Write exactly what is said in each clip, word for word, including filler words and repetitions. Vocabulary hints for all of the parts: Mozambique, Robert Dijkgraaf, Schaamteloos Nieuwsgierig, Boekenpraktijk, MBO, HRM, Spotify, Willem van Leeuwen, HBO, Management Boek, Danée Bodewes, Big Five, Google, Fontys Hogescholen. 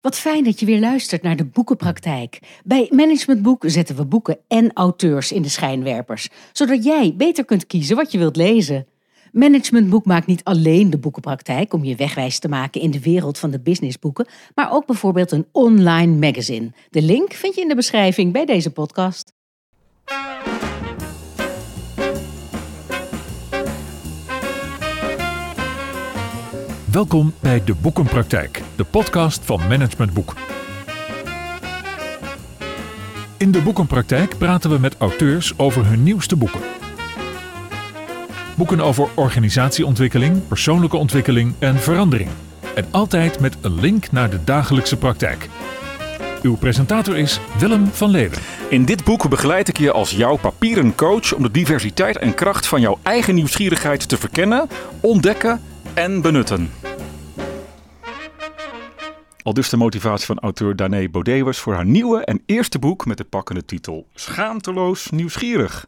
Wat fijn dat je weer luistert naar de Boekenpraktijk. Bij Management Boek zetten we boeken en auteurs in de schijnwerpers, zodat jij beter kunt kiezen wat je wilt lezen. Management Boek maakt niet alleen de boekenpraktijk om je wegwijs te maken in de wereld van de businessboeken, maar ook bijvoorbeeld een online magazine. De link vind je in de beschrijving bij deze podcast. Welkom bij de Boekenpraktijk, de podcast van Management Boek. In de Boekenpraktijk praten we met auteurs over hun nieuwste boeken. Boeken over organisatieontwikkeling, persoonlijke ontwikkeling en verandering. En altijd met een link naar de dagelijkse praktijk. Uw presentator is Willem van Leeuwen. In dit boek begeleid ik je als jouw papieren coach om de diversiteit en kracht van jouw eigen nieuwsgierigheid te verkennen, ontdekken en benutten. Aldus de motivatie van auteur Danée Bodewes voor haar nieuwe en eerste boek met de pakkende titel Schaamteloos Nieuwsgierig.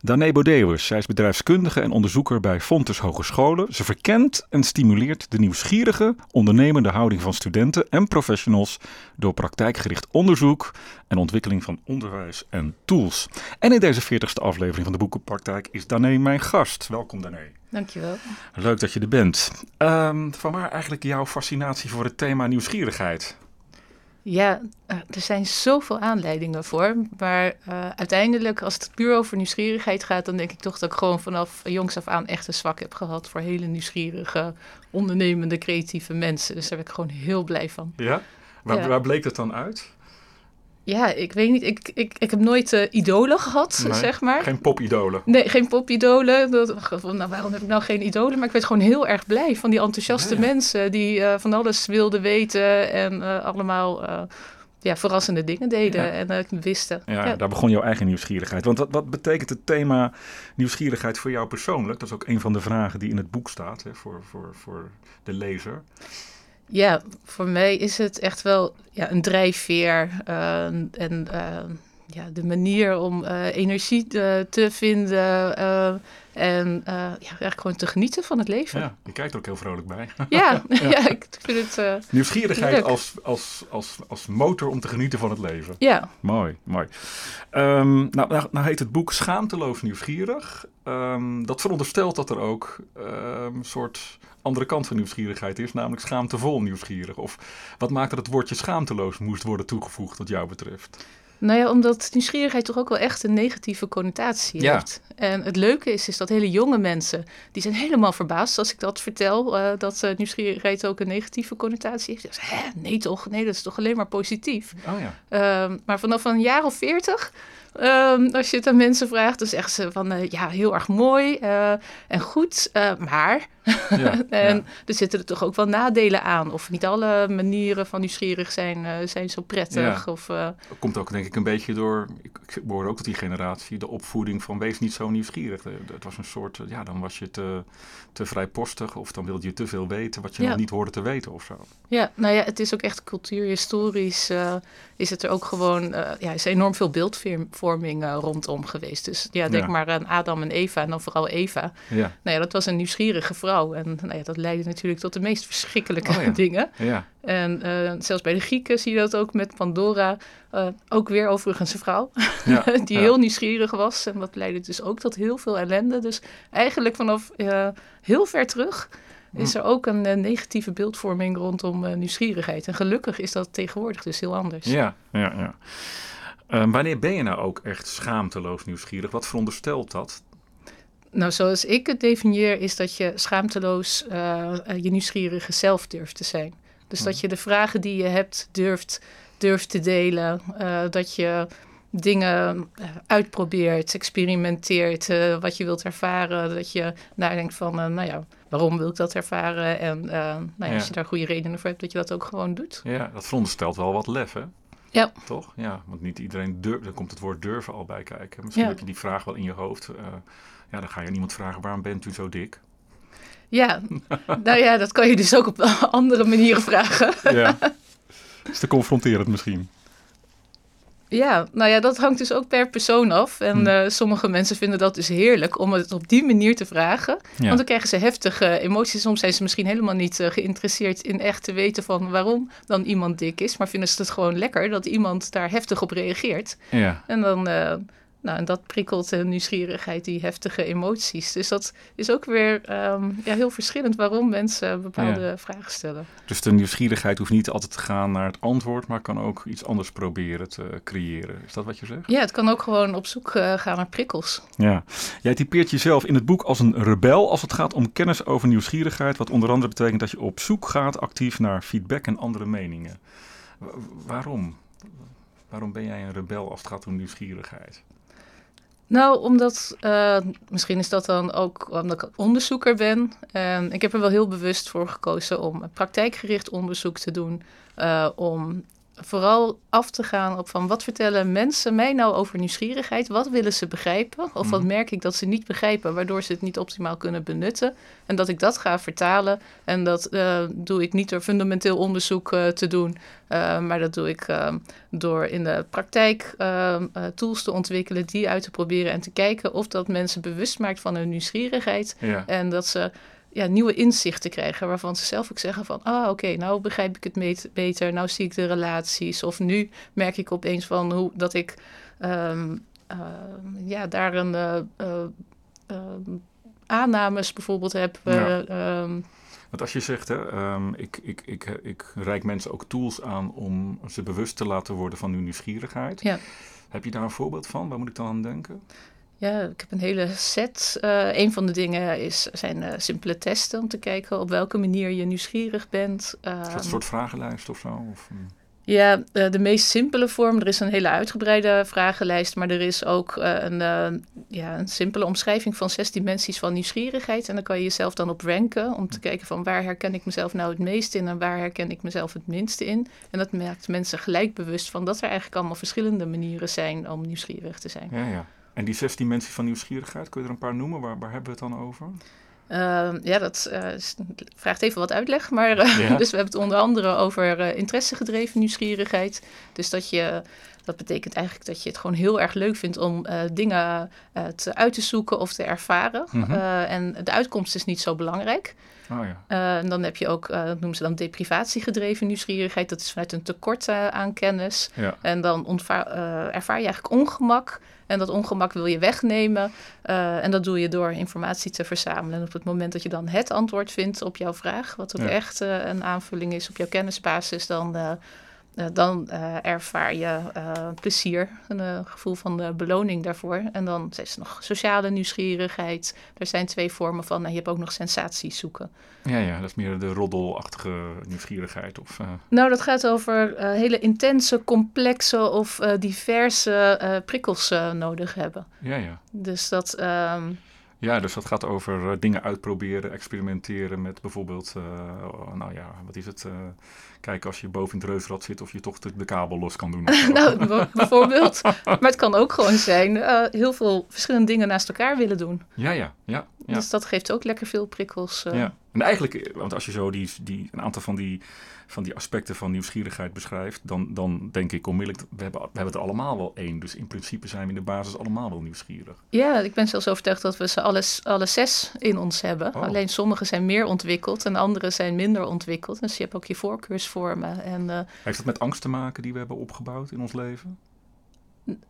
Danée Bodewes, zij is bedrijfskundige en onderzoeker bij Fontys Hogescholen. Ze verkent en stimuleert de nieuwsgierige, ondernemende houding van studenten en professionals door praktijkgericht onderzoek en ontwikkeling van onderwijs en tools. En in deze veertigste aflevering van de Boekenpraktijk is Danée mijn gast. Welkom Danée. Dankjewel. Leuk dat je er bent. Um, vanwaar eigenlijk jouw fascinatie voor het thema nieuwsgierigheid? Ja, er zijn zoveel aanleidingen voor. Maar uh, uiteindelijk, als het puur over nieuwsgierigheid gaat, dan denk ik toch dat ik gewoon vanaf jongs af aan echt een zwak heb gehad voor hele nieuwsgierige, ondernemende, creatieve mensen. Dus daar ben ik gewoon heel blij van. Ja? Waar, ja. waar bleek dat dan uit? Ja, ik weet niet. Ik, ik, ik heb nooit uh, idolen gehad, nee, zeg maar. Geen popidolen. Nee, geen popidolen. Nou, waarom heb ik nou geen idolen? Maar ik werd gewoon heel erg blij van die enthousiaste ja, ja. mensen die uh, van alles wilden weten en uh, allemaal uh, ja, verrassende dingen deden ja. en uh, wisten. Ja, ja, daar begon jouw eigen nieuwsgierigheid. Want wat, wat betekent het thema nieuwsgierigheid voor jou persoonlijk? Dat is ook een van de vragen die in het boek staat hè, voor, voor, voor de lezer. Ja, voor mij is het echt wel ja, een drijfveer uh, en uh, ja, de manier om uh, energie te, te vinden uh, en uh, ja, eigenlijk gewoon te genieten van het leven. Ja, je kijkt er ook heel vrolijk bij. Ja, ja. ja ik vind het uh, nieuwsgierigheid als, als, als, als motor om te genieten van het leven. Ja. Mooi, mooi. Um, nou, nou, nou heet het boek Schaamteloos Nieuwsgierig. Um, dat veronderstelt dat er ook um, een soort andere kant van nieuwsgierigheid is, namelijk schaamtevol nieuwsgierig. Of wat maakt dat het woordje schaamteloos moest worden toegevoegd wat jou betreft? Nou ja, omdat nieuwsgierigheid toch ook wel echt een negatieve connotatie ja. heeft. En het leuke is, is dat hele jonge mensen, die zijn helemaal verbaasd als ik dat vertel, uh, dat uh, nieuwsgierigheid ook een negatieve connotatie heeft. Dus, hè, nee toch, nee dat is toch alleen maar positief. Oh ja. um, maar vanaf een jaar of veertig, um, als je het aan mensen vraagt, dan zeggen ze van uh, ja, heel erg mooi uh, en goed, uh, maar... Ja, en ja. er zitten er toch ook wel nadelen aan. Of niet alle manieren van nieuwsgierig zijn, uh, zijn zo prettig. Ja. Of, uh... dat komt ook denk ik een beetje door, ik, ik behoor ook tot die generatie, de opvoeding van wees niet zo nieuwsgierig. Het was een soort, ja dan was je te, te vrijpostig of dan wilde je te veel weten wat je ja. nog niet hoorde te weten of zo. Ja, nou ja, het is ook echt cultuurhistorisch uh, is het er ook gewoon, uh, ja is enorm veel beeldvorming uh, rondom geweest. Dus ja, denk ja. maar aan Adam en Eva en dan vooral Eva. Ja. Nou ja, dat was een nieuwsgierige vrouw. En nou ja, dat leidde natuurlijk tot de meest verschrikkelijke oh ja. dingen. Ja. En uh, zelfs bij de Grieken zie je dat ook met Pandora. Uh, ook weer overigens een vrouw ja. die ja. heel nieuwsgierig was. En dat leidde dus ook tot heel veel ellende. Dus eigenlijk vanaf uh, heel ver terug is er ook een uh, negatieve beeldvorming rondom uh, nieuwsgierigheid. En gelukkig is dat tegenwoordig dus heel anders. Ja, ja, ja. Uh, wanneer ben je nou ook echt schaamteloos nieuwsgierig? Wat veronderstelt dat? Nou, zoals ik het definieer, is dat je schaamteloos uh, je nieuwsgierige zelf durft te zijn. Dus dat je de vragen die je hebt durft, durft te delen. Uh, dat je dingen uitprobeert, experimenteert, uh, wat je wilt ervaren. Dat je nadenkt van, uh, nou ja, waarom wil ik dat ervaren? En uh, nou ja, ja. als je daar goede redenen voor hebt, dat je dat ook gewoon doet. Ja, dat veronderstelt wel wat lef, hè? Ja. Toch? Ja, want niet iedereen durft, daar komt het woord durven al bij kijken. Misschien ja. heb je die vraag wel in je hoofd. Uh, ja, dan ga je niemand vragen, waarom bent u zo dik? Ja, nou ja, dat kan je dus ook op andere manieren vragen. Ja, is te confronterend misschien. Ja, nou ja, dat hangt dus ook per persoon af. En hmm. uh, sommige mensen vinden dat dus heerlijk om het op die manier te vragen. Ja. Want dan krijgen ze heftige emoties. Soms zijn ze misschien helemaal niet uh, geïnteresseerd in echt te weten van waarom dan iemand dik is. Maar vinden ze het gewoon lekker dat iemand daar heftig op reageert. Ja. En dan... Uh, Nou, en dat prikkelt de nieuwsgierigheid, die heftige emoties. Dus dat is ook weer um, ja, heel verschillend waarom mensen bepaalde ja. vragen stellen. Dus de nieuwsgierigheid hoeft niet altijd te gaan naar het antwoord, maar kan ook iets anders proberen te creëren. Is dat wat je zegt? Ja, het kan ook gewoon op zoek uh, gaan naar prikkels. Ja. Jij typeert jezelf in het boek als een rebel als het gaat om kennis over nieuwsgierigheid, wat onder andere betekent dat je op zoek gaat actief naar feedback en andere meningen. W- waarom? Waarom ben jij een rebel als het gaat om nieuwsgierigheid? Nou, omdat, uh, misschien is dat dan ook omdat ik onderzoeker ben. En ik heb er wel heel bewust voor gekozen om praktijkgericht onderzoek te doen. Uh, om vooral af te gaan op van wat vertellen mensen mij nou over nieuwsgierigheid? Wat willen ze begrijpen? Of wat merk ik dat ze niet begrijpen, waardoor ze het niet optimaal kunnen benutten? En dat ik dat ga vertalen. En dat uh, doe ik niet door fundamenteel onderzoek uh, te doen. Uh, maar dat doe ik uh, door in de praktijk uh, uh, tools te ontwikkelen, die uit te proberen en te kijken of dat mensen bewust maakt van hun nieuwsgierigheid. Ja. En dat ze ja, nieuwe inzichten krijgen waarvan ze zelf ook zeggen van, ah oké, okay, nou begrijp ik het me- beter, nou zie ik de relaties. Of nu merk ik opeens van hoe dat ik um, uh, ja, daar een uh, uh, aannames bijvoorbeeld heb. Ja. Uh, um, Want als je zegt, hè, um, ik, ik, ik, ik, ik reik mensen ook tools aan om ze bewust te laten worden van hun nieuwsgierigheid. Ja. Heb je daar een voorbeeld van? Waar moet ik dan aan denken? Ja, ik heb een hele set. Uh, een van de dingen is, zijn uh, simpele testen om te kijken op welke manier je nieuwsgierig bent. Uh, is dat een soort vragenlijst of zo? Of, uh... Ja, uh, de meest simpele vorm. Er is een hele uitgebreide vragenlijst, maar er is ook uh, een, uh, ja, een simpele omschrijving van zes dimensies van nieuwsgierigheid. En dan kan je jezelf dan op ranken om te kijken van waar herken ik mezelf nou het meest in en waar herken ik mezelf het minste in. En dat maakt mensen gelijk bewust van dat er eigenlijk allemaal verschillende manieren zijn om nieuwsgierig te zijn. Ja, ja. En die zes dimensies van nieuwsgierigheid, kun je er een paar noemen? Waar, waar hebben we het dan over? Uh, ja, dat uh, is, vraagt even wat uitleg. Maar uh, ja. Dus we hebben het onder andere over uh, interessegedreven nieuwsgierigheid. Dus dat je, dat betekent eigenlijk dat je het gewoon heel erg leuk vindt om uh, dingen uh, te uit te zoeken of te ervaren. Mm-hmm. Uh, en de uitkomst is niet zo belangrijk. Oh ja. Uh, en dan heb je ook, uh, dat noemen ze dan deprivatiegedreven nieuwsgierigheid. Dat is vanuit een tekort uh, aan kennis. Ja. En dan ontva- uh, ervaar je eigenlijk ongemak. En dat ongemak wil je wegnemen. Uh, en dat doe je door informatie te verzamelen. En op het moment dat je dan het antwoord vindt op jouw vraag, wat ook ja. echt uh, een aanvulling is op jouw kennisbasis, dan, uh, uh, dan uh, ervaar je uh, plezier. Een uh, gevoel van uh, beloning daarvoor. En dan is er nog sociale nieuwsgierigheid. Er zijn twee vormen van. En je hebt ook nog sensaties zoeken. Ja, ja, dat is meer de roddelachtige nieuwsgierigheid. Of, uh... Nou, dat gaat over uh, hele intense, complexe of uh, diverse uh, prikkels uh, nodig hebben. Ja, ja. Dus dat... Um... Ja, dus dat gaat over uh, dingen uitproberen, experimenteren met bijvoorbeeld, uh, nou ja, wat is het? Uh, kijken als je boven in het reusrad zit of je toch de, de kabel los kan doen. Nou, b- bijvoorbeeld. Maar het kan ook gewoon zijn, uh, heel veel verschillende dingen naast elkaar willen doen. Ja, ja, ja. ja. Dus dat geeft ook lekker veel prikkels. Uh. Ja, en eigenlijk, want als je zo die, die, een aantal van die, van die aspecten van nieuwsgierigheid beschrijft, dan, dan denk ik onmiddellijk, we hebben, we hebben er allemaal wel één. Dus in principe zijn we in de basis allemaal wel nieuwsgierig. Ja, ik ben zelfs overtuigd dat we ze alles, alle zes in ons hebben. Oh. Alleen sommige zijn meer ontwikkeld en andere zijn minder ontwikkeld. Dus je hebt ook je voorkeursvormen. En, uh, heeft dat met angst te maken die we hebben opgebouwd in ons leven?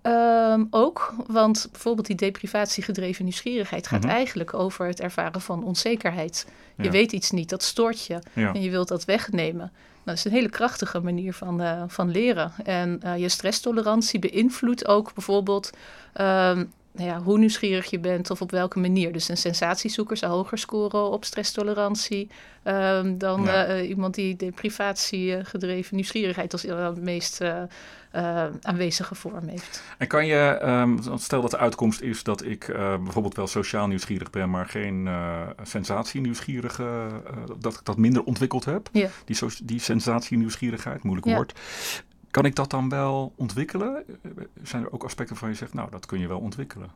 Um, ook, want bijvoorbeeld die deprivatiegedreven nieuwsgierigheid gaat mm-hmm. eigenlijk over het ervaren van onzekerheid. Je ja. weet iets niet, dat stoort je ja. en je wilt dat wegnemen. Nou, dat is een hele krachtige manier van, uh, van leren. En uh, je stresstolerantie beïnvloedt ook bijvoorbeeld um, nou ja, hoe nieuwsgierig je bent of op welke manier. Dus een sensatiezoeker zal hoger scoren op stresstolerantie um, dan ja. uh, iemand die deprivatiegedreven nieuwsgierigheid als uh, meest... Uh, Uh, aanwezige vorm heeft. En kan je, um, stel dat de uitkomst is dat ik uh, bijvoorbeeld wel sociaal nieuwsgierig ben, maar geen uh, sensatie nieuwsgierige, uh, dat ik dat minder ontwikkeld heb, yeah. die, so- die sensatie nieuwsgierigheid, moeilijk yeah. woord. Kan ik dat dan wel ontwikkelen? Zijn er ook aspecten van je zegt, nou, dat kun je wel ontwikkelen?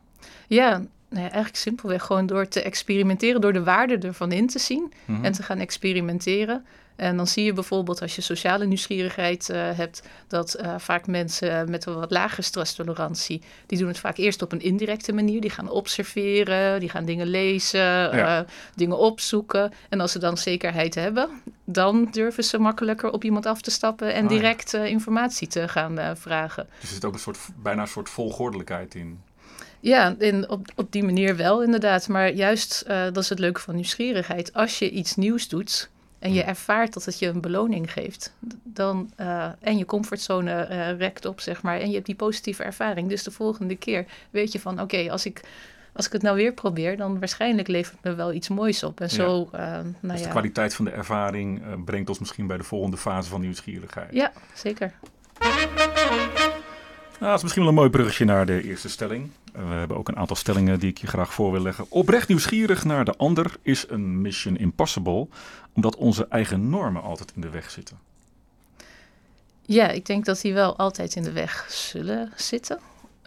Ja, nou ja, eigenlijk simpelweg gewoon door te experimenteren, door de waarde ervan in te zien mm-hmm. en te gaan experimenteren. En dan zie je bijvoorbeeld als je sociale nieuwsgierigheid uh, hebt, dat uh, vaak mensen met een wat lagere stresstolerantie, die doen het vaak eerst op een indirecte manier. Die gaan observeren, die gaan dingen lezen, ja. uh, dingen opzoeken. En als ze dan zekerheid hebben, dan durven ze makkelijker op iemand af te stappen en oh, direct ja. uh, informatie te gaan uh, vragen. Dus er zit ook een soort, bijna een soort volgordelijkheid in. Ja, in, op, op die manier wel inderdaad. Maar juist, uh, dat is het leuke van nieuwsgierigheid. Als je iets nieuws doet en je ervaart dat het je een beloning geeft, dan, uh, en je comfortzone uh, rekt op, zeg maar, en je hebt die positieve ervaring. Dus de volgende keer weet je van, oké, okay, als ik... Als ik het nou weer probeer, dan waarschijnlijk levert het me wel iets moois op. En zo, ja. uh, nou dus de ja. kwaliteit van de ervaring uh, brengt ons misschien bij de volgende fase van nieuwsgierigheid. Ja, zeker. Nou, dat is misschien wel een mooi bruggetje naar de eerste stelling. Uh, we hebben ook een aantal stellingen die ik je graag voor wil leggen. Oprecht nieuwsgierig naar de ander is een mission impossible, omdat onze eigen normen altijd in de weg zitten. Ja, ik denk dat die wel altijd in de weg zullen zitten.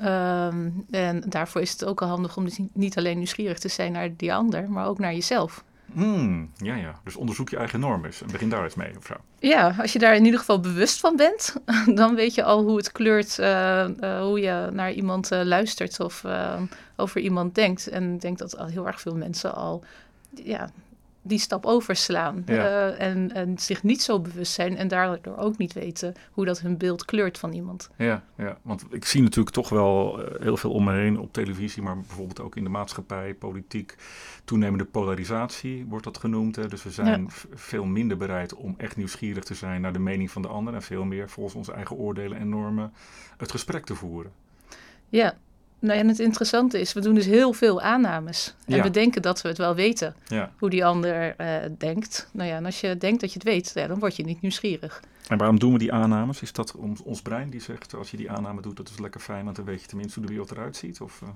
Um, en daarvoor is het ook al handig om niet alleen nieuwsgierig te zijn naar die ander, maar ook naar jezelf. Mm, ja, ja. Dus onderzoek je eigen normen eens en begin daar eens mee of zo. Ja, als je daar in ieder geval bewust van bent, dan weet je al hoe het kleurt, uh, uh, hoe je naar iemand uh, luistert of uh, over iemand denkt. En ik denk dat al heel erg veel mensen al ja, die stap overslaan ja. uh, en, en zich niet zo bewust zijn en daardoor ook niet weten hoe dat hun beeld kleurt van iemand. Ja, ja, want ik zie natuurlijk toch wel uh, heel veel om me heen op televisie, maar bijvoorbeeld ook in de maatschappij, politiek, toenemende polarisatie wordt dat genoemd. Hè? Dus we zijn ja. v- veel minder bereid om echt nieuwsgierig te zijn naar de mening van de ander en veel meer volgens onze eigen oordelen en normen het gesprek te voeren. Ja. Nou, en het interessante is, we doen dus heel veel aannames. En ja. we denken dat we het wel weten, ja. hoe die ander uh, denkt. Nou ja, en als je denkt dat je het weet, ja, dan word je niet nieuwsgierig. En waarom doen we die aannames? Is dat ons, ons brein die zegt, als je die aanname doet, dat is lekker fijn, want dan weet je tenminste hoe de wereld eruit ziet? Of, uh...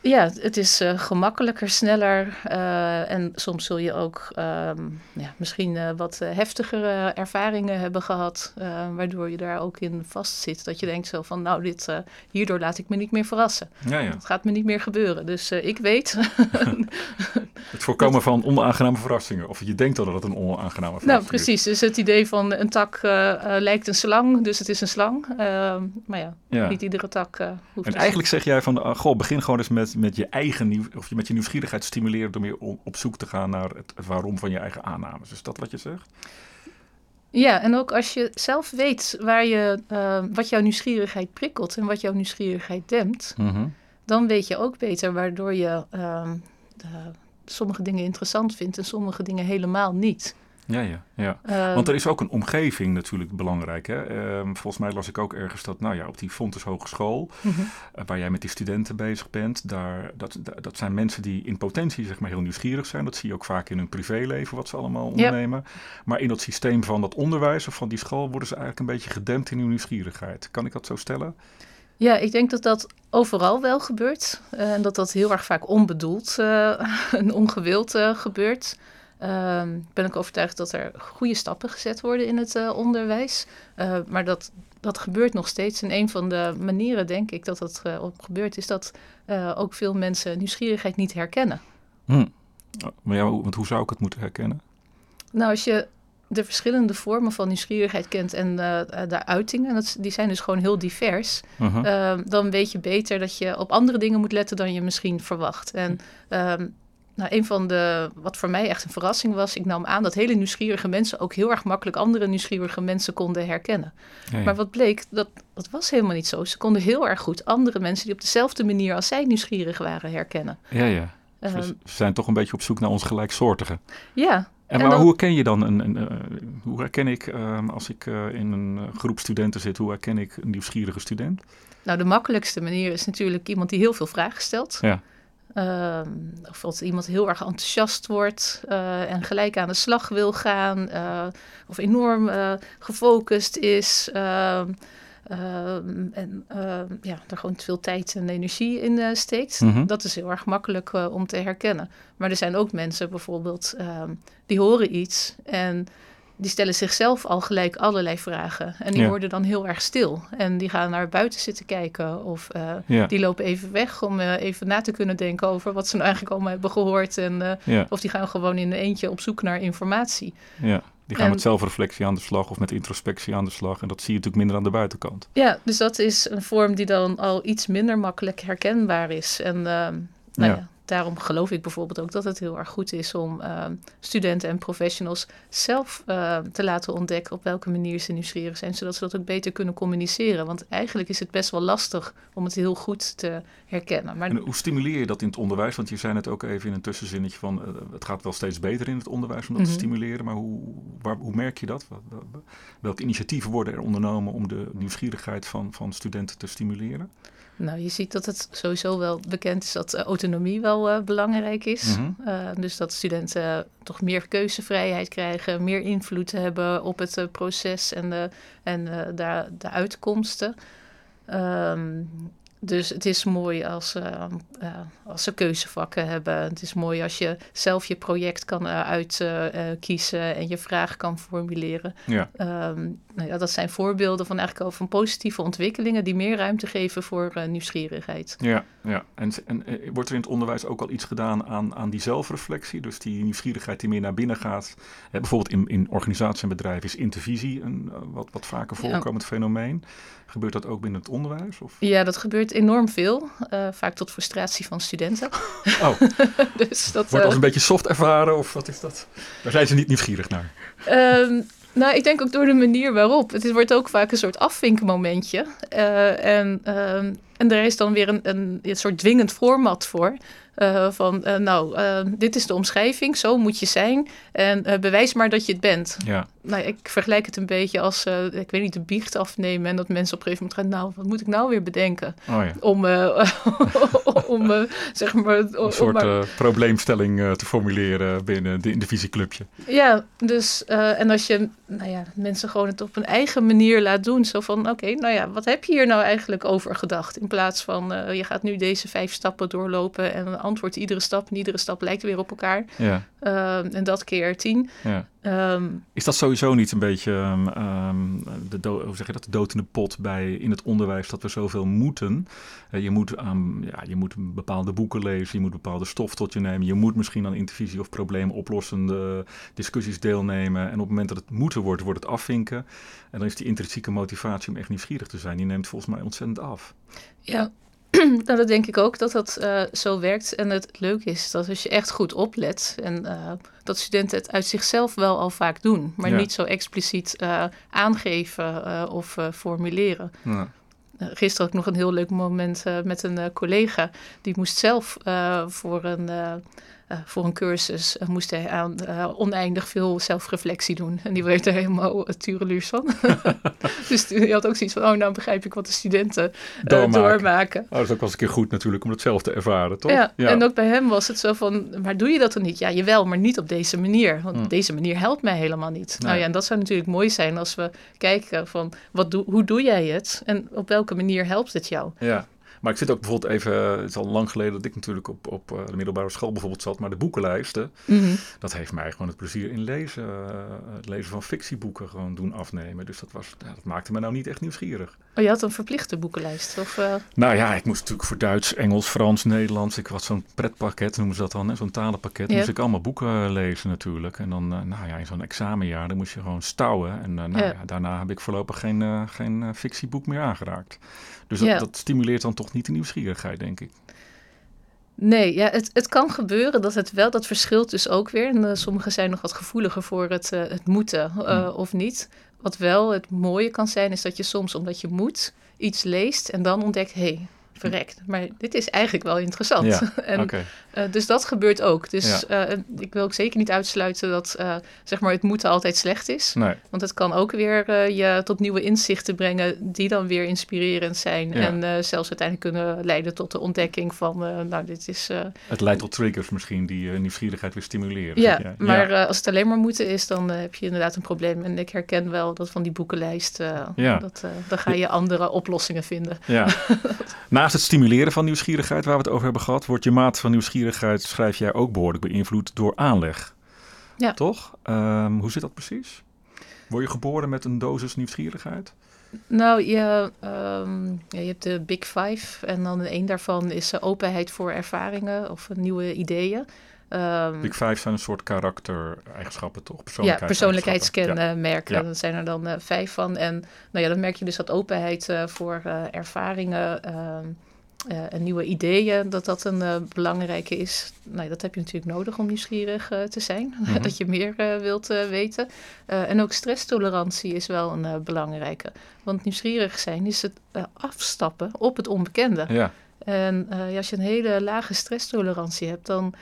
Ja, het is uh, gemakkelijker, sneller uh, en soms zul je ook um, ja, misschien uh, wat heftigere ervaringen hebben gehad, uh, waardoor je daar ook in vastzit. Dat je denkt zo van, nou, dit, uh, hierdoor laat ik me niet meer verrassen. Ja, ja. Dat gaat me niet meer gebeuren, dus uh, ik weet. Het voorkomen dat... van onaangename verrassingen, of je denkt al dat het een onaangename verrassing is. Nou, precies, dus het idee van een tak uh, uh, lijkt een slang, dus het is een slang. Uh, maar ja, ja, niet iedere tak uh, hoeft. En eigenlijk zeg jij van, uh, goh, begin gewoon eens met... met je eigen nieuw, of je met je nieuwsgierigheid stimuleren door meer op zoek te gaan naar het, het waarom van je eigen aannames. Is dat wat je zegt? Ja, en ook als je zelf weet waar je, uh, wat jouw nieuwsgierigheid prikkelt en wat jouw nieuwsgierigheid dempt, mm-hmm. dan weet je ook beter waardoor je uh, uh, sommige dingen interessant vindt en sommige dingen helemaal niet. Ja, ja, ja. Uh, want er is ook een omgeving natuurlijk belangrijk. Hè? Uh, volgens mij las ik ook ergens dat, nou ja, op die Fontys Hogeschool, uh-huh. uh, waar jij met die studenten bezig bent, daar, dat, dat zijn mensen die in potentie zeg maar heel nieuwsgierig zijn. Dat zie je ook vaak in hun privéleven, wat ze allemaal ondernemen. Ja. Maar in dat systeem van dat onderwijs of van die school worden ze eigenlijk een beetje gedempt in hun nieuwsgierigheid. Kan ik dat zo stellen? Ja, ik denk dat dat overal wel gebeurt. Uh, en dat dat heel erg vaak onbedoeld uh, en ongewild uh, gebeurt. Uh, ben ik overtuigd dat er goede stappen gezet worden in het uh, onderwijs. Uh, maar dat, dat gebeurt nog steeds. En een van de manieren, denk ik, dat dat uh, op gebeurt... is dat uh, ook veel mensen nieuwsgierigheid niet herkennen. Hmm. Maar ja, want hoe zou ik het moeten herkennen? Nou, als je de verschillende vormen van nieuwsgierigheid kent... en uh, de uitingen, dat, die zijn dus gewoon heel divers... Uh-huh. Uh, dan weet je beter dat je op andere dingen moet letten... dan je misschien verwacht. En... Uh, Nou, een van de, wat voor mij echt een verrassing was... ik nam aan dat hele nieuwsgierige mensen... ook heel erg makkelijk andere nieuwsgierige mensen konden herkennen. Nee. Maar wat bleek, dat, dat was helemaal niet zo. Ze konden heel erg goed andere mensen... die op dezelfde manier als zij nieuwsgierig waren herkennen. Ja, ja. Um, dus we zijn toch een beetje op zoek naar ons gelijksoortigen. Ja. En maar en dan, hoe herken je dan, een, een, een, hoe herken ik um, als ik uh, in een groep studenten zit, hoe herken ik een nieuwsgierige student? Nou, de makkelijkste manier is natuurlijk iemand die heel veel vragen stelt... Ja. Uh, of dat iemand heel erg enthousiast wordt uh, en gelijk aan de slag wil gaan. Uh, of enorm uh, gefocust is. Uh, uh, en uh, ja, er gewoon te veel tijd en energie in uh, steekt. Mm-hmm. Dat is heel erg makkelijk uh, om te herkennen. Maar er zijn ook mensen bijvoorbeeld uh, die horen iets en... die stellen zichzelf al gelijk allerlei vragen. En die ja. worden dan heel erg stil. En die gaan naar buiten zitten kijken. Of uh, ja. die lopen even weg om uh, even na te kunnen denken over wat ze nou eigenlijk allemaal hebben gehoord. En, uh, ja. Of die gaan gewoon in een eentje op zoek naar informatie. Ja. Die gaan um, met zelfreflectie aan de slag of met introspectie aan de slag. En dat zie je natuurlijk minder aan de buitenkant. Ja, dus dat is een vorm die dan al iets minder makkelijk herkenbaar is. En uh, nou ja. Ja, daarom geloof ik bijvoorbeeld ook dat het heel erg goed is om uh, studenten en professionals zelf uh, te laten ontdekken op welke manier ze nieuwsgierig zijn, zodat ze dat ook beter kunnen communiceren. Want eigenlijk is het best wel lastig om het heel goed te herkennen. Maar... En hoe stimuleer je dat in het onderwijs? Want je zei net ook even in een tussenzinnetje van uh, het gaat wel steeds beter in het onderwijs om dat mm-hmm. te stimuleren. Maar hoe, waar, hoe merk je dat? Welke initiatieven worden er ondernomen om de nieuwsgierigheid van, van studenten te stimuleren? Nou, je ziet dat het sowieso wel bekend is dat uh, autonomie wel uh, belangrijk is. Mm-hmm. Uh, dus dat studenten toch meer keuzevrijheid krijgen, meer invloed hebben op het uh, proces en de, en, uh, de, de uitkomsten. Um, dus het is mooi als, uh, uh, als ze keuzevakken hebben. Het is mooi als je zelf je project kan uh, uitkiezen uh, en je vraag kan formuleren. Ja. Um, nou ja, dat zijn voorbeelden van eigenlijk al van positieve ontwikkelingen die meer ruimte geven voor uh, nieuwsgierigheid. Ja, ja. En, en wordt er in het onderwijs ook al iets gedaan aan, aan die zelfreflectie? Dus die nieuwsgierigheid die meer naar binnen gaat. Hè, bijvoorbeeld in, in organisaties en bedrijven is intervisie een wat, wat vaker voorkomend ja. fenomeen. Gebeurt dat ook binnen het onderwijs? Of? Ja, dat gebeurt enorm veel. Uh, vaak tot frustratie van studenten. Oh. Dus dat, wordt uh... als een beetje soft ervaren of wat is dat? Daar zijn ze niet nieuwsgierig naar. Um, Nou, ik denk ook door de manier waarop. Het wordt ook vaak een soort afvinkmomentje. Uh, en, uh, en er is dan weer een, een, een soort dwingend format voor. Uh, van, uh, nou, uh, dit is de omschrijving, zo moet je zijn. En uh, bewijs maar dat je het bent. Ja. Nou, ik vergelijk het een beetje als, uh, ik weet niet, de biecht afnemen. En dat mensen op een gegeven moment gaan, nou, wat moet ik nou weer bedenken? Oh ja. Om, uh, om uh, zeg maar... Om, een soort maar... uh, probleemstelling uh, te formuleren binnen de divisieclubje. Ja, dus, uh, en als je, nou ja, mensen gewoon het op een eigen manier laat doen. Zo van, oké, okay, nou ja, wat heb je hier nou eigenlijk over gedacht? In plaats van, uh, je gaat nu deze vijf stappen doorlopen en antwoord iedere stap en iedere stap lijkt weer op elkaar. Ja. Uh, en dat keer tien. Ja. Um, is dat sowieso niet een beetje um, de, do- hoe zeg je dat, de dood in de pot bij in het onderwijs dat we zoveel moeten? Uh, je, moet, um, ja, je moet bepaalde boeken lezen, je moet bepaalde stof tot je nemen. Je moet misschien aan intervisie of probleemoplossende discussies deelnemen. En op het moment dat het moeten wordt, wordt het afvinken. En dan is die intrinsieke motivatie om echt nieuwsgierig te zijn, die neemt volgens mij ontzettend af. Ja. Nou, dat denk ik ook, dat dat uh, zo werkt. En het leuke is dat als je echt goed oplet... en uh, dat studenten het uit zichzelf wel al vaak doen... maar ja. niet zo expliciet uh, aangeven uh, of uh, formuleren. Ja. Uh, gisteren had ik nog een heel leuk moment uh, met een uh, collega. Die moest zelf uh, voor een... Uh, Uh, voor een cursus uh, moest hij aan uh, oneindig veel zelfreflectie doen. En die werd er helemaal uh, tureluurs van. Dus je had ook zoiets van, oh, nou begrijp ik wat de studenten uh, doormaken. Oh, dat is ook wel eens een keer goed natuurlijk om dat zelf te ervaren, toch? Ja, ja, en ook bij hem was het zo van, maar doe je dat dan niet? Ja, jawel, maar niet op deze manier. Want hmm. deze manier helpt mij helemaal niet. Nee. Nou ja, en dat zou natuurlijk mooi zijn als we kijken van, wat do- hoe doe jij het? En op welke manier helpt het jou? Ja. Maar ik zit ook bijvoorbeeld even, het is al lang geleden dat ik natuurlijk op, op de middelbare school bijvoorbeeld zat, maar de boekenlijsten, mm-hmm. dat heeft mij gewoon het plezier in lezen. Uh, het lezen van fictieboeken gewoon doen afnemen. Dus dat, was, ja, dat maakte me nou niet echt nieuwsgierig. Oh, je had een verplichte boekenlijst? Of, uh... Nou ja, ik moest natuurlijk voor Duits, Engels, Frans, Nederlands. Ik had zo'n pretpakket, noemen ze dat dan, hè? Zo'n talenpakket. Yep. Moest ik allemaal boeken lezen natuurlijk. En dan, uh, nou ja, in zo'n examenjaar, dan moest je gewoon stouwen. En uh, nou, yep. ja, daarna heb ik voorlopig geen, uh, geen uh, fictieboek meer aangeraakt. Dus dat, yep. dat stimuleert dan toch niet de nieuwsgierigheid, denk ik. Nee, ja, het, het kan gebeuren dat het wel, dat verschilt dus ook weer. En uh, sommigen zijn nog wat gevoeliger voor het, uh, het moeten uh, mm. of niet. Wat wel het mooie kan zijn, is dat je soms, omdat je moet, iets leest en dan ontdekt, hé, hey, verrekt. Maar dit is eigenlijk wel interessant. Ja, en, okay. uh, dus dat gebeurt ook. Dus ja. uh, ik wil ook zeker niet uitsluiten dat uh, zeg maar het moeten altijd slecht is. Nee. Want het kan ook weer uh, je tot nieuwe inzichten brengen die dan weer inspirerend zijn. Ja. En uh, zelfs uiteindelijk kunnen leiden tot de ontdekking van, uh, nou dit is... Uh, het leidt tot triggers misschien die uh, nieuwsgierigheid weer stimuleren. Ja, ja. maar ja. Uh, als het alleen maar moeten is, dan uh, heb je inderdaad een probleem. En ik herken wel dat van die boekenlijst, uh, ja. dat, uh, dan ga je andere oplossingen vinden. Ja. Nou, naast het stimuleren van nieuwsgierigheid, waar we het over hebben gehad, wordt je maat van nieuwsgierigheid, schrijf jij, ook behoorlijk beïnvloed door aanleg. Ja. Toch? Um, hoe zit dat precies? Word je geboren met een dosis nieuwsgierigheid? Nou, je, um, ja, je hebt de Big Five en dan een daarvan is uh, openheid voor ervaringen of nieuwe ideeën. Um, die vijf zijn een soort karaktereigenschappen, toch? Persoonlijkheids- ja, persoonlijkheidskenmerken. Ja. Ja. Dat zijn er dan uh, vijf van. En nou ja, dan merk je dus dat openheid uh, voor uh, ervaringen uh, uh, en nieuwe ideeën, dat dat een uh, belangrijke is. Nou ja, dat heb je natuurlijk nodig om nieuwsgierig uh, te zijn. Mm-hmm. Dat je meer uh, wilt uh, weten. Uh, en ook stresstolerantie is wel een uh, belangrijke. Want nieuwsgierig zijn is het uh, afstappen op het onbekende. Ja. En uh, ja, als je een hele lage stresstolerantie hebt, dan...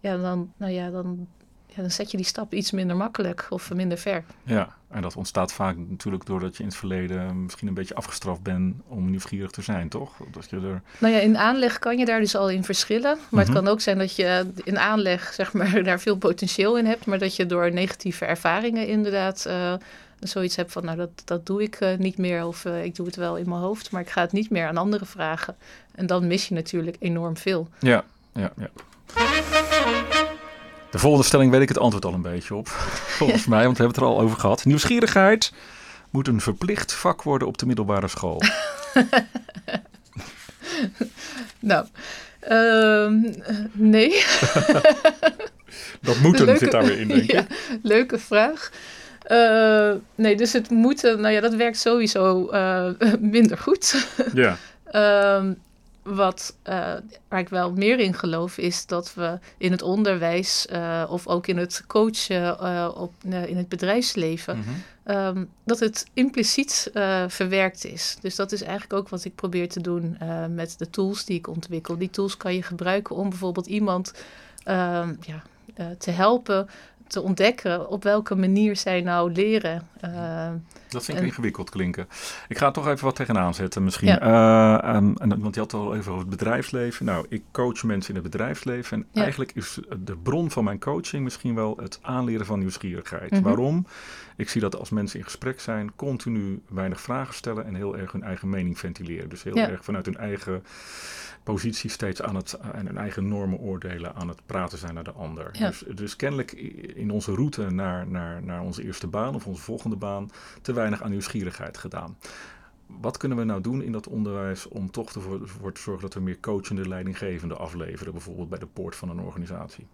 Ja, dan, nou ja, dan, ja, dan zet je die stap iets minder makkelijk of minder ver. Ja, en dat ontstaat vaak natuurlijk doordat je in het verleden misschien een beetje afgestraft bent om nieuwsgierig te zijn, toch? Dat je er... Nou ja, in aanleg kan je daar dus al in verschillen. Maar mm-hmm. het kan ook zijn dat je in aanleg, zeg maar, daar veel potentieel in hebt, maar dat je door negatieve ervaringen inderdaad uh, zoiets hebt van, nou, dat, dat doe ik uh, niet meer of uh, ik doe het wel in mijn hoofd, maar ik ga het niet meer aan anderen vragen. En dan mis je natuurlijk enorm veel. Ja, ja, ja. De volgende stelling weet ik het antwoord al een beetje op, volgens mij, want we hebben het er al over gehad. Nieuwsgierigheid moet een verplicht vak worden op de middelbare school. Nou, um, nee. Dat moeten leuke, zit daar weer in, denk ik. Ja, leuke vraag. Uh, nee, dus het moeten, nou ja, dat werkt sowieso uh, minder goed. Ja. um, Wat, uh, waar ik wel meer in geloof is dat we in het onderwijs uh, of ook in het coachen uh, op, uh, in het bedrijfsleven, mm-hmm. um, dat het impliciet uh, verwerkt is. Dus dat is eigenlijk ook wat ik probeer te doen uh, met de tools die ik ontwikkel. Die tools kan je gebruiken om bijvoorbeeld iemand uh, ja, uh, te helpen te ontdekken op welke manier zij nou leren. Uh, dat vind ik en... ingewikkeld klinken. Ik ga er toch even wat tegenaan zetten misschien. Ja. Uh, um, en, want je had het al even over het bedrijfsleven. Nou, ik coach mensen in het bedrijfsleven. En ja. eigenlijk is de bron van mijn coaching misschien wel het aanleren van nieuwsgierigheid. Mm-hmm. Waarom? Ik zie dat als mensen in gesprek zijn, continu weinig vragen stellen en heel erg hun eigen mening ventileren. Dus heel ja. erg vanuit hun eigen positie steeds aan het en hun eigen normen oordelen aan het praten zijn naar de ander. Ja. Dus, dus kennelijk in onze route naar, naar, naar onze eerste baan of onze volgende baan te weinig aan nieuwsgierigheid gedaan. Wat kunnen we nou doen in dat onderwijs om toch ervoor te zorgen dat we meer coachende leidinggevenden afleveren, bijvoorbeeld bij de poort van een organisatie?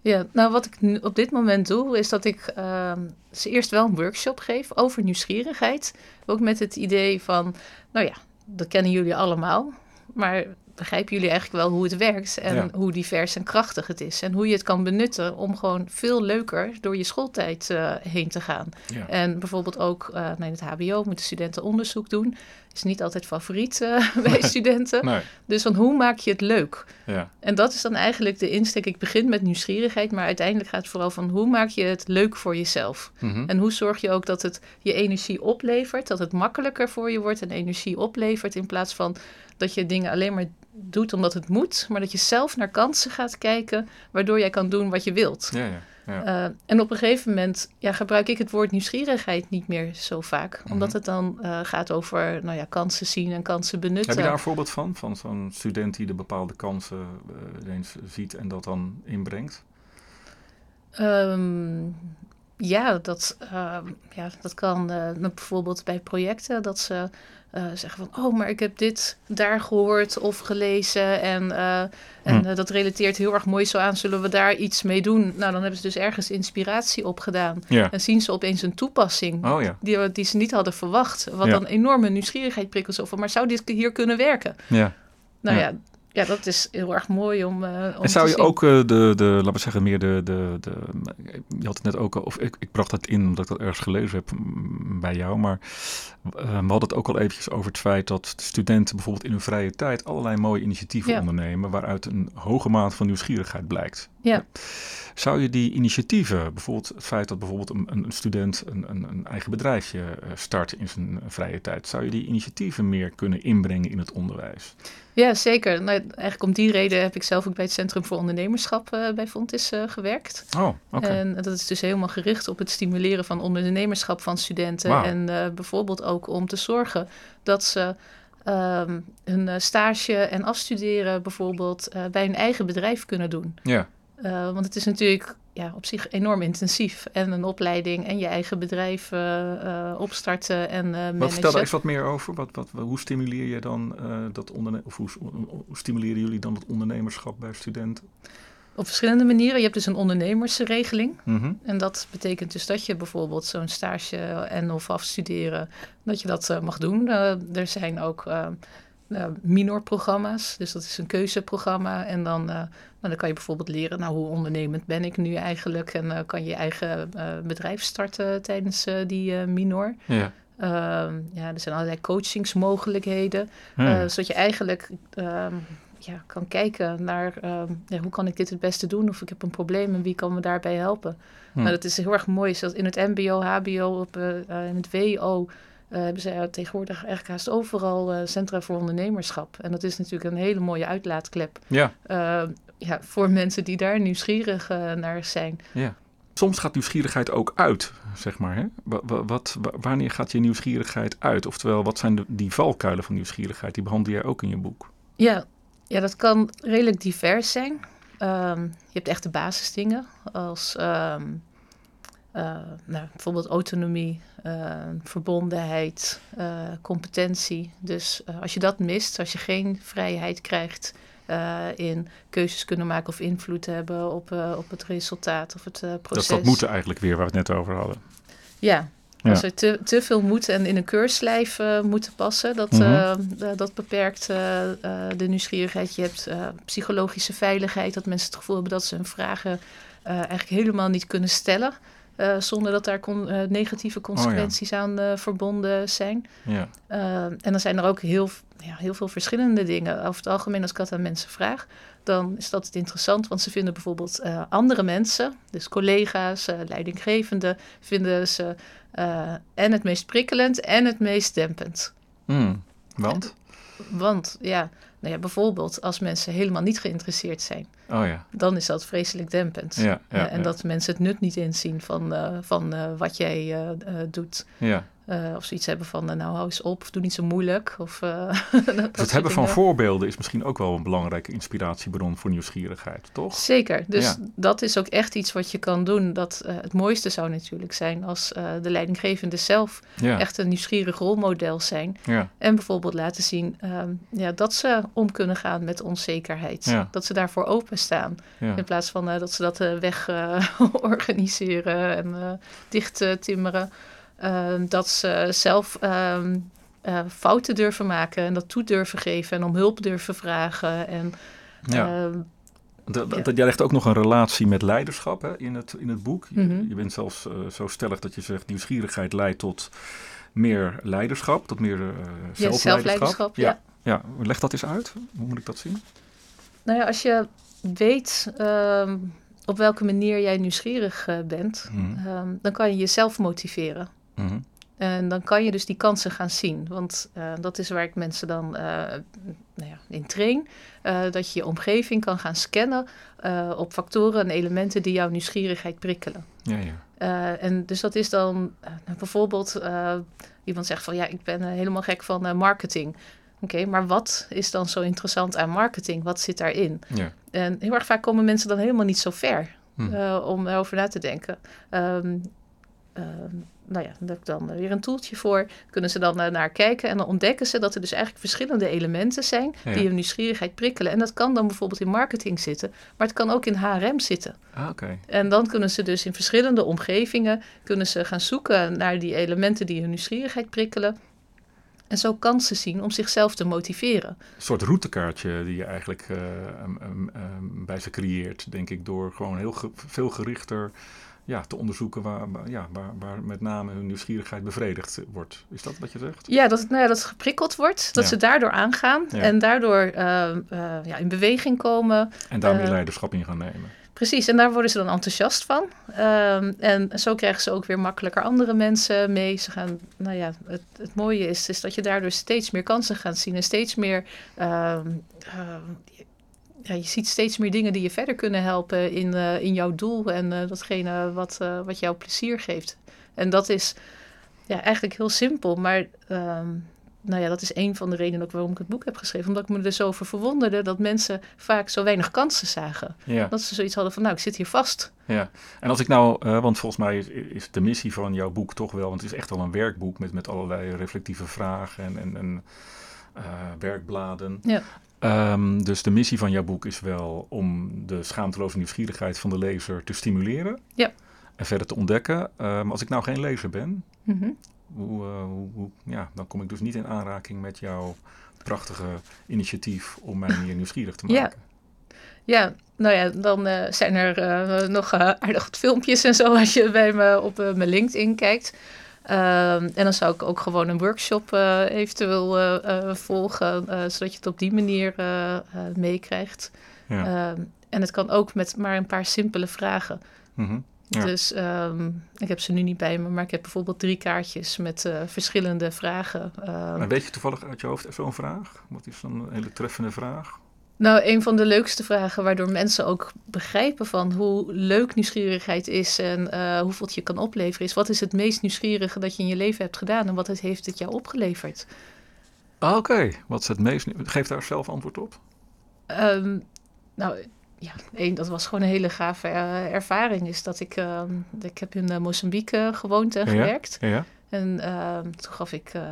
Ja, nou wat ik nu op dit moment doe is dat ik uh, ze eerst wel een workshop geef over nieuwsgierigheid. Ook met het idee van, nou ja, dat kennen jullie allemaal, maar begrijpen jullie eigenlijk wel hoe het werkt en ja. hoe divers en krachtig het is. En hoe je het kan benutten om gewoon veel leuker door je schooltijd uh, heen te gaan. Ja. En bijvoorbeeld ook uh, in het hbo moeten studenten onderzoek doen. Is niet altijd favoriet uh, bij nee. studenten. Nee. Dus van hoe maak je het leuk? Ja. En dat is dan eigenlijk de insteek. Ik begin met nieuwsgierigheid, maar uiteindelijk gaat het vooral van hoe maak je het leuk voor jezelf? Mm-hmm. En hoe zorg je ook dat het je energie oplevert, dat het makkelijker voor je wordt en energie oplevert in plaats van dat je dingen alleen maar doet omdat het moet, maar dat je zelf naar kansen gaat kijken, waardoor jij kan doen wat je wilt. Ja, ja, ja. Uh, en op een gegeven moment ja, gebruik ik het woord nieuwsgierigheid niet meer zo vaak, mm-hmm. omdat het dan uh, gaat over nou ja, kansen zien en kansen benutten. Heb je daar een voorbeeld van? Van zo'n student die de bepaalde kansen uh, eens ziet en dat dan inbrengt? Um, ja, dat, uh, ja, dat kan uh, bijvoorbeeld bij projecten dat ze... Uh, zeggen van, oh, maar ik heb dit daar gehoord of gelezen en, uh, en uh, dat relateert heel erg mooi zo aan, zullen we daar iets mee doen? Nou, dan hebben ze dus ergens inspiratie opgedaan ja. en zien ze opeens een toepassing oh, ja. die, die ze niet hadden verwacht, wat ja. dan enorme nieuwsgierigheid prikkelt over, maar zou dit hier kunnen werken? Ja. Nou ja. ja Ja, dat is heel erg mooi om, uh, om en zou je te zien. Ook uh, de, de, laten we zeggen, meer de, de, de... Je had het net ook al, of ik, ik bracht dat in omdat ik dat ergens gelezen heb m, bij jou, maar uh, we hadden het ook al eventjes over het feit dat studenten bijvoorbeeld in hun vrije tijd allerlei mooie initiatieven ja. ondernemen, waaruit een hoge mate van nieuwsgierigheid blijkt. Ja. Zou je die initiatieven, bijvoorbeeld het feit dat bijvoorbeeld een, een student een, een, een eigen bedrijfje start in zijn vrije tijd, zou je die initiatieven meer kunnen inbrengen in het onderwijs? Ja, zeker. Nou, eigenlijk om die reden heb ik zelf ook bij het Centrum voor Ondernemerschap uh, bij Fontys uh, gewerkt. Oh, oké. Okay. En dat is dus helemaal gericht op het stimuleren van ondernemerschap van studenten. Wow. En uh, bijvoorbeeld ook om te zorgen dat ze um, hun stage en afstuderen bijvoorbeeld uh, bij hun eigen bedrijf kunnen doen. Ja. Uh, want het is natuurlijk ja, op zich enorm intensief. En een opleiding en je eigen bedrijf uh, uh, opstarten en uh, managen. Wat, vertel daar eens wat meer over. Wat, wat, hoe stimuleer je dan uh, dat onderne- of hoe, hoe stimuleren jullie dan het ondernemerschap bij studenten? Op verschillende manieren. Je hebt dus een ondernemersregeling. Mm-hmm. En dat betekent dus dat je bijvoorbeeld zo'n stage en of afstuderen, dat je dat uh, mag doen. Uh, er zijn ook uh, uh, minorprogramma's. Dus dat is een keuzeprogramma. En dan, uh, nou, dan kan je bijvoorbeeld leren, nou, hoe ondernemend ben ik nu eigenlijk? En uh, kan je je eigen uh, bedrijf starten tijdens uh, die uh, minor. Ja. Uh, ja, er zijn allerlei coachingsmogelijkheden. Hmm. Uh, zodat je eigenlijk uh, ja, kan kijken naar uh, ja, hoe kan ik dit het beste doen? Of ik heb een probleem en wie kan me daarbij helpen? Hmm. Nou, dat is heel erg mooi. Zoals in het mbo, hbo, op, uh, in het wo uh, hebben ze tegenwoordig eigenlijk haast overal uh, centra voor ondernemerschap. En dat is natuurlijk een hele mooie uitlaatklep. Ja. Uh, ja, voor mensen die daar nieuwsgierig uh, naar zijn. Ja. Soms gaat nieuwsgierigheid ook uit, zeg maar. Hè? Wat, wat, wanneer gaat je nieuwsgierigheid uit? Oftewel, wat zijn de, die valkuilen van nieuwsgierigheid? Die behandel jij ook in je boek. Ja, ja, dat kan redelijk divers zijn. Um, je hebt echt de basisdingen. Als um, uh, nou, bijvoorbeeld autonomie, uh, verbondenheid, uh, competentie. Dus uh, als je dat mist, als je geen vrijheid krijgt, Uh, in keuzes kunnen maken of invloed hebben op, uh, op het resultaat of het uh, proces. Dat, dat moeten eigenlijk weer, waar we het net over hadden. Ja, ja. Als er te, te veel moet en in een keurslijf uh, moeten passen, dat, mm-hmm. uh, uh, dat beperkt uh, uh, de nieuwsgierigheid. Je hebt uh, psychologische veiligheid, dat mensen het gevoel hebben dat ze hun vragen uh, eigenlijk helemaal niet kunnen stellen. Uh, zonder dat daar con- uh, negatieve consequenties oh, ja. aan uh, verbonden zijn. Ja. Uh, en dan zijn er ook heel, ja, heel veel verschillende dingen. Over het algemeen, als ik dat aan mensen vraag, dan is dat interessant. Want ze vinden bijvoorbeeld uh, andere mensen, dus collega's, uh, leidinggevenden, vinden ze uh, en het meest prikkelend en het meest dempend. Mm, want? En, want, ja... Nou ja, bijvoorbeeld als mensen helemaal niet geïnteresseerd zijn. Oh ja. Dan is dat vreselijk dempend. Ja, ja, uh, en ja. dat mensen het nut niet inzien van, uh, van uh, wat jij uh, uh, doet. Ja. Uh, of zoiets hebben van, uh, nou hou eens op, doe niet zo moeilijk. Of, uh, dat dat het hebben dingen. Van voorbeelden is misschien ook wel een belangrijke inspiratiebron voor nieuwsgierigheid, toch? Zeker, dus ja. dat is ook echt iets wat je kan doen. Dat, uh, het mooiste zou natuurlijk zijn als uh, de leidinggevende zelf ja. echt een nieuwsgierig rolmodel zijn. Ja. En bijvoorbeeld laten zien um, ja, dat ze om kunnen gaan met onzekerheid. Ja. Dat ze daarvoor openstaan. Ja. In plaats van uh, dat ze dat uh, weg uh, organiseren en uh, dicht uh, timmeren. Uh, dat ze zelf uh, uh, fouten durven maken en dat toe durven geven en om hulp durven vragen. En, ja. uh, de, de, ja. Jij legt ook nog een relatie met leiderschap, hè, in, het, in het boek. Je, mm-hmm. je bent zelfs uh, zo stellig dat je zegt nieuwsgierigheid leidt tot meer leiderschap, tot meer uh, zelfleiderschap. Ja, zelfleiderschap, ja. Ja. ja. Leg dat eens uit. Hoe moet ik dat zien? Nou ja, als je weet... Uh, op welke manier jij nieuwsgierig uh, bent, mm. um, dan kan je jezelf motiveren. Mm. En dan kan je dus die kansen gaan zien. Want uh, dat is waar ik mensen dan uh, nou ja, in train. Uh, dat je je omgeving kan gaan scannen uh, op factoren en elementen die jouw nieuwsgierigheid prikkelen. Ja, ja. Uh, en dus dat is dan uh, bijvoorbeeld, uh, iemand zegt van ja, ik ben uh, helemaal gek van uh, marketing. Oké, okay, maar wat is dan zo interessant aan marketing? Wat zit daarin? Ja. En heel erg vaak komen mensen dan helemaal niet zo ver hm. uh, om erover na te denken. Um, um, nou ja, daar heb ik dan weer een toeltje voor. Kunnen ze dan uh, naar kijken en dan ontdekken ze dat er dus eigenlijk verschillende elementen zijn ja. die hun nieuwsgierigheid prikkelen. En dat kan dan bijvoorbeeld in marketing zitten, maar het kan ook in H R M zitten. Ah, okay. En dan kunnen ze dus in verschillende omgevingen kunnen ze gaan zoeken naar die elementen die hun nieuwsgierigheid prikkelen. En zo kansen zien om zichzelf te motiveren. Een soort routekaartje die je eigenlijk uh, um, um, um, bij ze creëert, denk ik, door gewoon heel ge- veel gerichter ja, te onderzoeken waar, waar, ja, waar, waar met name hun nieuwsgierigheid bevredigd wordt. Is dat wat je zegt? Ja, dat het, nou ja, dat het geprikkeld wordt, dat ja. ze daardoor aangaan ja. en daardoor uh, uh, ja, in beweging komen. En daarmee uh, leiderschap in gaan nemen. Precies, en daar worden ze dan enthousiast van. Um, en zo krijgen ze ook weer makkelijker andere mensen mee. Ze gaan, nou ja, het, het mooie is, is dat je daardoor steeds meer kansen gaat zien. En steeds meer, um, uh, ja, je ziet steeds meer dingen die je verder kunnen helpen in, uh, in jouw doel. En uh, datgene wat, uh, wat jou plezier geeft. En dat is ja, eigenlijk heel simpel, maar... Um, Nou ja, dat is een van de redenen ook waarom ik het boek heb geschreven. Omdat ik me er zo over verwonderde dat mensen vaak zo weinig kansen zagen. Ja. Dat ze zoiets hadden van, nou, ik zit hier vast. Ja, en als ik nou, uh, want volgens mij is, is de missie van jouw boek toch wel... want het is echt wel een werkboek met, met allerlei reflectieve vragen en, en, en uh, werkbladen. Ja. Um, dus de missie van jouw boek is wel om de schaamteloze nieuwsgierigheid van de lezer te stimuleren. Ja. En verder te ontdekken. Um, als ik nou geen lezer ben, mm-hmm. hoe, uh, hoe, hoe, ja, dan kom ik dus niet in aanraking met jouw prachtige initiatief om mij meer nieuwsgierig te maken. Ja. Ja, nou ja, dan uh, zijn er uh, nog uh, aardig wat filmpjes en zo als je bij me op uh, mijn LinkedIn kijkt. Uh, en dan zou ik ook gewoon een workshop uh, eventueel uh, uh, volgen, uh, zodat je het op die manier uh, uh, meekrijgt. Ja. Uh, en het kan ook met maar een paar simpele vragen. Mm-hmm. Ja. Dus um, ik heb ze nu niet bij me, maar ik heb bijvoorbeeld drie kaartjes met uh, verschillende vragen. Uh, weet je toevallig uit je hoofd zo'n vraag? Wat is dan een hele treffende vraag? Nou, een van de leukste vragen waardoor mensen ook begrijpen van hoe leuk nieuwsgierigheid is en uh, hoeveel het je kan opleveren is. Wat is het meest nieuwsgierige dat je in je leven hebt gedaan en wat het, heeft het jou opgeleverd? Ah, oké. Okay. Wat is het meest... Geef daar zelf antwoord op. Um, nou, ja, één, dat was gewoon een hele gave uh, ervaring. Is dat ik, uh, ik heb in uh, Mozambique uh, gewoond en ja, gewerkt. Ja, ja. En uh, toen gaf ik... Uh,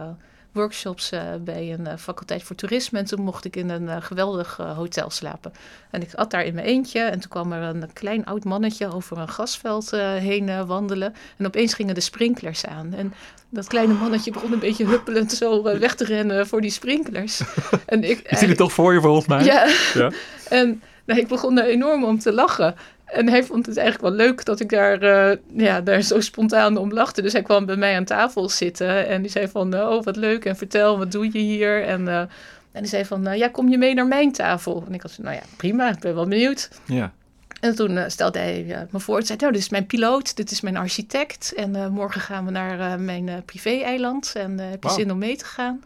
workshops uh, bij een uh, faculteit voor toerisme en toen mocht ik in een uh, geweldig uh, hotel slapen. En ik at daar in mijn eentje en toen kwam er een klein oud mannetje over een grasveld uh, heen uh, wandelen en opeens gingen de sprinklers aan. En dat kleine mannetje begon een beetje huppelend zo uh, weg te rennen voor die sprinklers. En ik, je ziet het toch voor je volgens mij? Ja, ja. En nou, ik begon daar enorm om te lachen. En hij vond het eigenlijk wel leuk dat ik daar, uh, ja, daar zo spontaan om lachte. Dus hij kwam bij mij aan tafel zitten en die zei van, oh wat leuk en vertel, wat doe je hier? En, uh, en die zei van, uh, ja kom je mee naar mijn tafel? En ik had zo, nou ja prima, ik ben wel benieuwd. Ja. En toen uh, stelde hij uh, me voor, zei, nou dit is mijn piloot, dit is mijn architect. En uh, morgen gaan we naar uh, mijn uh, privé-eiland en uh, heb je wow. zin om mee te gaan?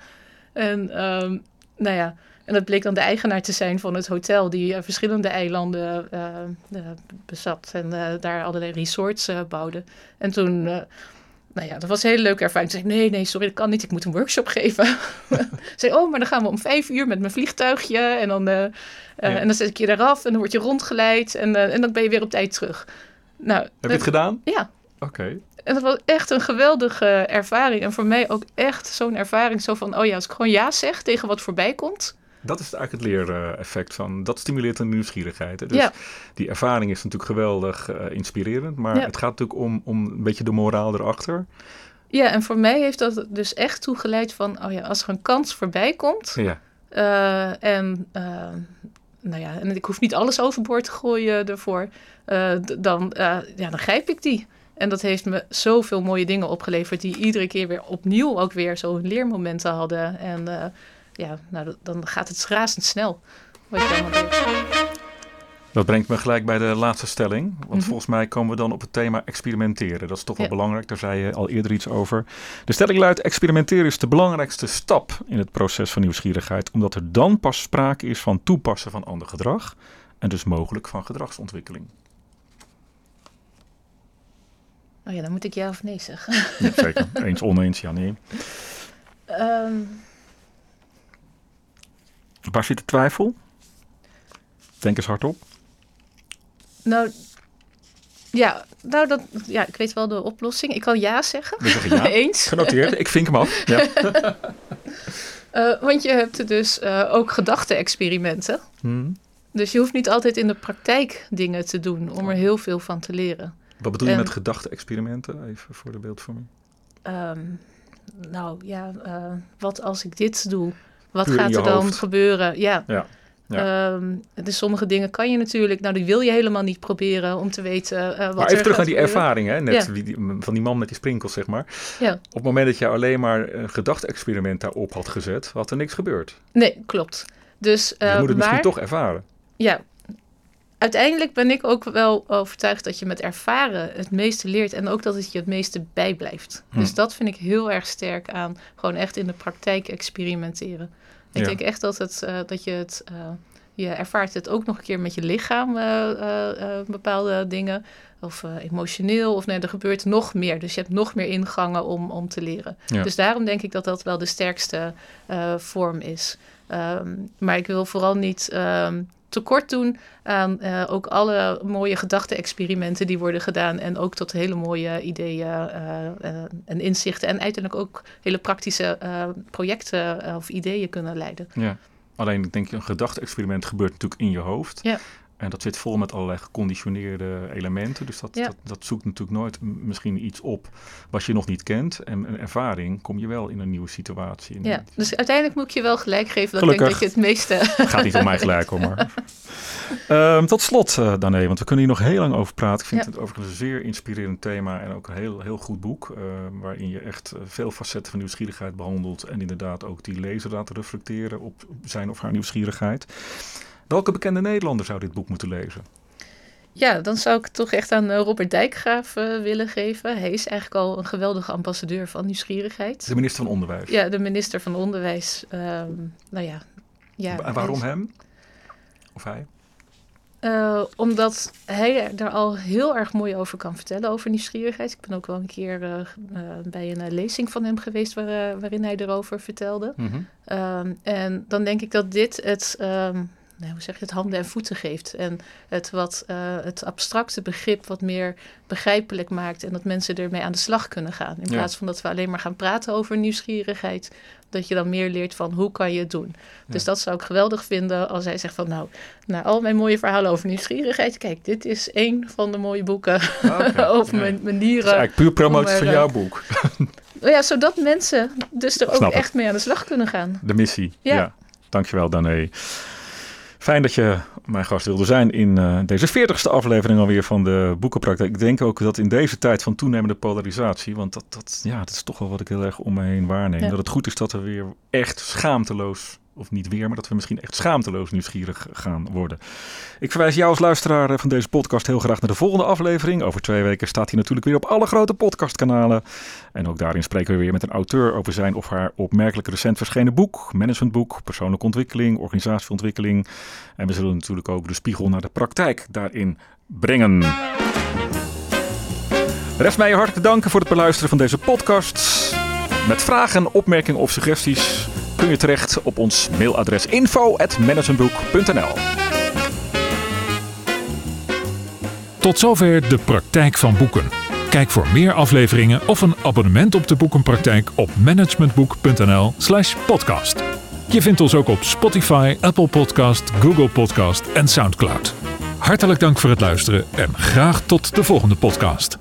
En um, nou ja... En dat bleek dan de eigenaar te zijn van het hotel die uh, verschillende eilanden uh, uh, bezat en uh, daar allerlei resorts uh, bouwde. En toen, uh, nou ja, dat was een hele leuke ervaring. Toen zei ik, nee, nee, sorry, dat kan niet, ik moet een workshop geven. Zei, oh, maar dan gaan we om vijf uur met mijn vliegtuigje en dan, uh, uh, ja. en dan zet ik je eraf en dan word je rondgeleid en, uh, en dan ben je weer op tijd terug. Nou, heb je het uh, gedaan? Ja. Oké. Okay. En dat was echt een geweldige ervaring en voor mij ook echt zo'n ervaring zo van, oh ja, als ik gewoon ja zeg tegen wat voorbij komt... Dat is eigenlijk het leereffect van, dat stimuleert de nieuwsgierigheid. Hè? Dus ja. Die ervaring is natuurlijk geweldig uh, inspirerend, maar ja. Het gaat natuurlijk om, om een beetje de moraal erachter. Ja, en voor mij heeft dat dus echt toegeleid van, oh ja, als er een kans voorbij komt ja. uh, en... Uh, Nou ja, en ik hoef niet alles overboord te gooien ervoor. Uh, d- dan, uh, ja, dan grijp ik die. En dat heeft me zoveel mooie dingen opgeleverd... die iedere keer weer opnieuw ook weer zo'n leermomenten hadden. En... Uh, Ja, nou, dan gaat het razendsnel. Dat brengt me gelijk bij de laatste stelling. Want mm-hmm. volgens mij komen we dan op het thema experimenteren. Dat is toch wel ja. belangrijk, daar zei je al eerder iets over. De stelling luidt, experimenteren is de belangrijkste stap in het proces van nieuwsgierigheid. Omdat er dan pas sprake is van toepassen van ander gedrag. En dus mogelijk van gedragsontwikkeling. Oh ja, dan moet ik ja of nee zeggen. Ja, zeker, eens oneens, ja nee. Um... Waar zit de twijfel? Denk eens hardop. Nou, ja, nou dat, ja, ik weet wel de oplossing. Ik kan ja zeggen. We zeggen ja. Eens. Genoteerd. Ik vink hem af. Ja. uh, want je hebt dus uh, ook gedachte-experimenten. Hmm. Dus je hoeft niet altijd in de praktijk dingen te doen om er heel veel van te leren. Wat bedoel en, je met gedachte-experimenten? Even voor de beeldvorming. Um, nou ja, uh, wat als ik dit doe? Wat Puur gaat er dan hoofd. gebeuren? Ja. ja. ja. Um, dus sommige dingen kan je natuurlijk... Nou, die wil je helemaal niet proberen om te weten uh, wat maar er Maar even terug naar die gebeuren. ervaring, hè? Net ja. die, van die man met die sprinkels, zeg maar. Ja. Op het moment dat je alleen maar een gedachte-experiment daarop had gezet... had er niks gebeurd. Nee, klopt. Dus, uh, je moet het maar, misschien toch ervaren. Ja. Uiteindelijk ben ik ook wel overtuigd dat je met ervaren het meeste leert... en ook dat het je het meeste bijblijft. Hm. Dus dat vind ik heel erg sterk aan gewoon echt in de praktijk experimenteren. Ik ja. denk echt dat, het, uh, dat je het... Uh, je ervaart het ook nog een keer met je lichaam, uh, uh, uh, bepaalde dingen. Of uh, emotioneel, of nee, er gebeurt nog meer. Dus je hebt nog meer ingangen om, om te leren. Ja. Dus daarom denk ik dat dat wel de sterkste uh, vorm is. Um, maar ik wil vooral niet... Um, tekort doen aan uh, ook alle mooie gedachte-experimenten die worden gedaan. En ook tot hele mooie ideeën uh, uh, en inzichten. En uiteindelijk ook hele praktische uh, projecten uh, of ideeën kunnen leiden. Ja, alleen ik denk een gedachte-experiment gebeurt natuurlijk in je hoofd. Ja. En dat zit vol met allerlei geconditioneerde elementen. Dus dat, ja. dat, dat zoekt natuurlijk nooit misschien iets op wat je nog niet kent. En een ervaring kom je wel in een nieuwe situatie. In ja, een... Dus uiteindelijk moet ik je wel gelijk geven. Dat ik denk dat je het meeste... Gaat niet om mij gelijk hoor, maar. um, tot slot, uh, Danée, want we kunnen hier nog heel lang over praten. Ik vind ja. het overigens een zeer inspirerend thema en ook een heel, heel goed boek. Uh, waarin je echt veel facetten van nieuwsgierigheid behandelt. En inderdaad ook die lezer laat reflecteren op zijn of haar nieuwsgierigheid. Welke bekende Nederlander zou dit boek moeten lezen? Ja, dan zou ik toch echt aan Robert Dijkgraaf uh, willen geven. Hij is eigenlijk al een geweldige ambassadeur van nieuwsgierigheid. De minister van Onderwijs. Ja, de minister van Onderwijs. Um, nou ja, ja, en waarom hij... hem? Of hij? Uh, omdat hij daar al heel erg mooi over kan vertellen, over nieuwsgierigheid. Ik ben ook wel een keer uh, uh, bij een uh, lezing van hem geweest waar, uh, waarin hij erover vertelde. Mm-hmm. Um, en dan denk ik dat dit het... Um, Nou, hoe zeg je het, handen en voeten geeft. En het, wat, uh, het abstracte begrip wat meer begrijpelijk maakt. En dat mensen ermee aan de slag kunnen gaan. In ja. plaats van dat we alleen maar gaan praten over nieuwsgierigheid. Dat je dan meer leert van hoe kan je het doen. Ja. Dus dat zou ik geweldig vinden als hij zegt van nou, na al mijn mooie verhalen over nieuwsgierigheid. Kijk, dit is één van de mooie boeken ah, okay. over ja. mijn manieren. Het is eigenlijk puur promotie van jouw boek. Ja, zodat mensen dus er ook Snap echt het. mee aan de slag kunnen gaan. De missie, ja. ja. Dankjewel, Danée. Fijn dat je mijn gast wilde zijn in uh, deze veertigste aflevering alweer van de Boekenpraktijk. Ik denk ook dat in deze tijd van toenemende polarisatie, want dat, dat, ja, dat is toch wel wat ik heel erg om me heen waarneem. Ja. Dat het goed is dat we weer echt schaamteloos, of niet weer, maar dat we misschien echt schaamteloos nieuwsgierig gaan worden. Ik verwijs jou als luisteraar van deze podcast heel graag naar de volgende aflevering. Over twee weken staat hij natuurlijk weer op alle grote podcastkanalen. En ook daarin spreken we weer met een auteur over zijn of haar opmerkelijk recent verschenen boek. Management Boek, persoonlijke ontwikkeling, organisatieontwikkeling. En we zullen natuurlijk ook de spiegel naar de praktijk daarin brengen. Rest mij je hartelijk danken voor het beluisteren van deze podcast. Met vragen, opmerkingen of suggesties kun je terecht op ons mailadres info at managementboek punt n l. Tot zover de praktijk van boeken. Kijk voor meer afleveringen of een abonnement op de boekenpraktijk op managementboek punt n l slash podcast. Je vindt ons ook op Spotify, Apple Podcast, Google Podcast en SoundCloud. Hartelijk dank voor het luisteren en graag tot de volgende podcast.